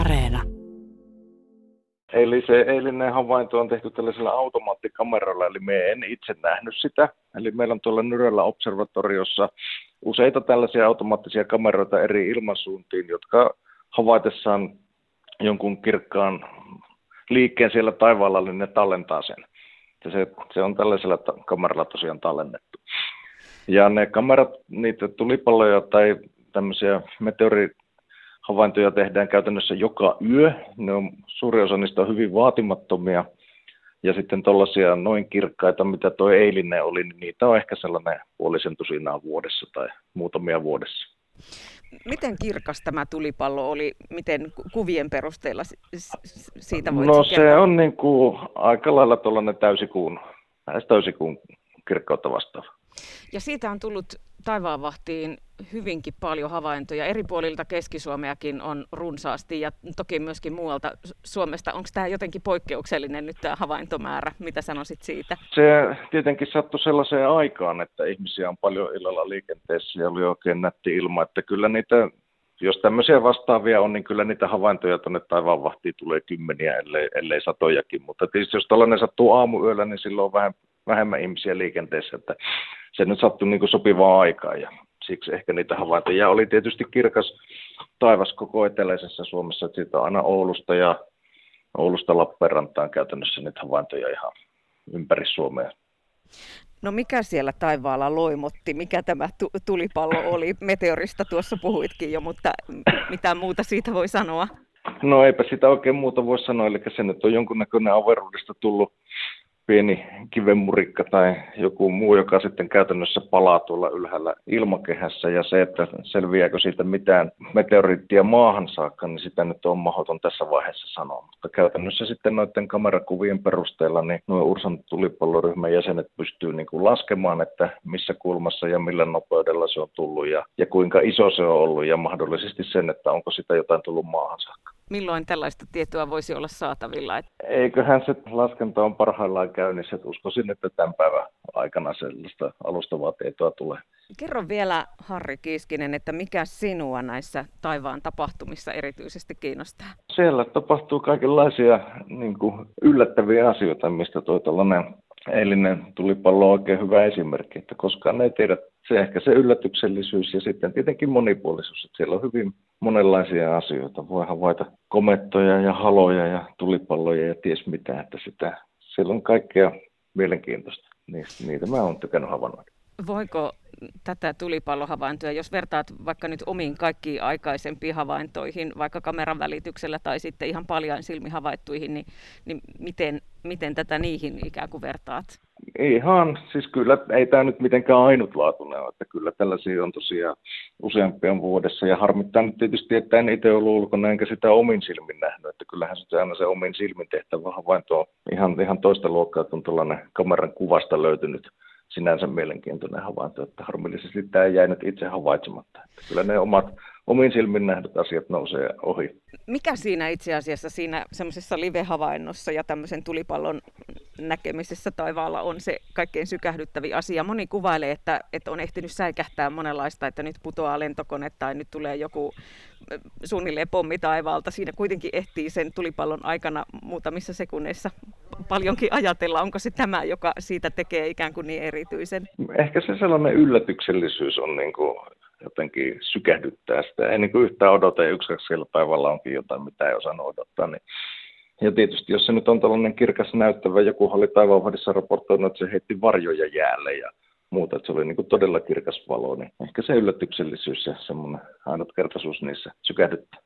Areena. Eli se eilinen havainto on tehty tällaisella automaattikameralla, eli me en itse nähnyt sitä. Eli meillä on tuolla Nyrällä observatoriossa useita tällaisia automaattisia kameroita eri ilmansuuntiin, jotka havaitessaan jonkun kirkkaan liikkeen siellä taivaalla, niin ne tallentaa sen. Ja se on tällaisella kameralla tosiaan tallennettu. Ja ne kamerat, niitä tulipaloja tai tämmöisiä meteorihavaintoja tehdään käytännössä joka yö. Suuri osa niistä on hyvin vaatimattomia. Ja sitten tuollaisia noin kirkkaita, mitä tuo eilinen oli, niin niitä on ehkä sellainen puolisen tusinaa vuodessa tai muutamia vuodessa. Miten kirkas tämä tulipallo oli? Miten kuvien perusteella siitä voit kertoa? Se on niin kuin aika lailla tuollainen täysikuun kirkkautta vastaava. Ja siitä on tullut Taivaanvahtiin hyvinkin paljon havaintoja. Eri puolilta Keski-Suomeakin on runsaasti ja toki myöskin muualta Suomesta. Onko tämä jotenkin poikkeuksellinen nyt tämä havaintomäärä? Mitä sanoisit siitä? Se tietenkin sattui sellaiseen aikaan, että ihmisiä on paljon illalla liikenteessä ja oli oikein nätti ilma. Että kyllä niitä, jos tämmöisiä vastaavia on, niin kyllä niitä havaintoja tuonne Taivaanvahtiin tulee kymmeniä, ellei satojakin. Mutta tietysti jos tällainen sattuu aamuyöllä, niin silloin on vähemmän ihmisiä liikenteessä, että se nyt sattui niin kuin sopivaan aikaan ja siksi ehkä niitä havaintoja oli tietysti kirkas taivas koko eteläisessä Suomessa, että siitä on aina Oulusta Lappeenrantaan käytännössä niitä havaintoja ihan ympäri Suomea. No mikä siellä taivaalla loimotti, mikä tämä tulipallo oli? Meteorista tuossa puhuitkin jo, mutta mitä muuta siitä voi sanoa? No eipä sitä oikein muuta voi sanoa, eli se nyt on jonkunnäköinen averuudesta tullut pieni kivenmurikka tai joku muu, joka sitten käytännössä palaa tuolla ylhäällä ilmakehässä, ja se, että selviääkö siitä mitään meteoriittia maahan saakka, niin sitä nyt on mahdoton tässä vaiheessa sanoa. Mutta käytännössä sitten noiden kamerakuvien perusteella niin nuo Ursan tulipalloryhmän jäsenet pystyy niin kuin laskemaan, että missä kulmassa ja millä nopeudella se on tullut ja kuinka iso se on ollut ja mahdollisesti sen, että onko sitä jotain tullut maahan saakka. Milloin tällaista tietoa voisi olla saatavilla? Eiköhän se laskenta on parhaillaan käynnissä. Uskoisin, että tämän päivän aikana sellaista alustavaa tietoa tulee. Kerro vielä, Harri Kiiskinen, että mikä sinua näissä taivaan tapahtumissa erityisesti kiinnostaa? Siellä tapahtuu kaikenlaisia niin kuin yllättäviä asioita, mistä tuo tällainen eilinen tulipallo on oikein hyvä esimerkki, että koskaan ei tiedä. Se ehkä se yllätyksellisyys ja sitten tietenkin monipuolisuus, että siellä on hyvin monenlaisia asioita. Voi havaita komettoja ja haloja ja tulipalloja ja ties mitä, että siellä on kaikkea mielenkiintoista. Niitä mä oon tykännyt havainnoida. Voiko tätä tulipallohavaintoja, jos vertaat vaikka nyt omiin kaikkiin aikaisempiin havaintoihin, vaikka kameran välityksellä tai sitten ihan paljain silmin havaittuihin, niin miten tätä niihin ikään kuin vertaat? Ihan, siis kyllä ei tämä nyt mitenkään ainutlaatuinen ole, että kyllä tällaisia on tosiaan useampia vuodessa ja harmittaa nyt tietysti, että en itse ollut ulkona enkä sitä omin silmin nähnyt, että kyllähän se aina se omin silmin tehtävä havainto on ihan toista luokkaa, kun tuollainen kameran kuvasta löytynyt sinänsä mielenkiintoinen havainto, että harmillisesti tämä jäi nyt itse havaitsematta. Että kyllä ne omiin silmin nähdyt asiat nousee ohi. Mikä siinä itse asiassa siinä semmoisessa live-havainnossa ja tämmöisen tulipallon näkemisessä taivaalla on se kaikkein sykähdyttävin asia? Moni kuvailee, että on ehtinyt säikähtää monenlaista, että nyt putoaa lentokone tai nyt tulee joku suunnilleen pommi taivaalta. Siinä kuitenkin ehtii sen tulipallon aikana muutamissa sekunneissa paljonkin ajatella. Onko se tämä, joka siitä tekee ikään kuin niin erityisen? Ehkä se sellainen yllätyksellisyys on niin kuin jotenkin sykähdyttää sitä. En niin kuin yhtään odota, ja yksi siellä päivällä onkin jotain, mitä ei osannut odottaa. Niin. Ja tietysti, jos se nyt on tällainen kirkas näyttävä, joku oli Taivaanvahdissa raportoinut, että se heitti varjoja jäälle ja muuta, että se oli niin kuin todella kirkas valo, niin ehkä se yllätyksellisyys ja semmoinen ainutkertaisuus niissä sykähdyttää.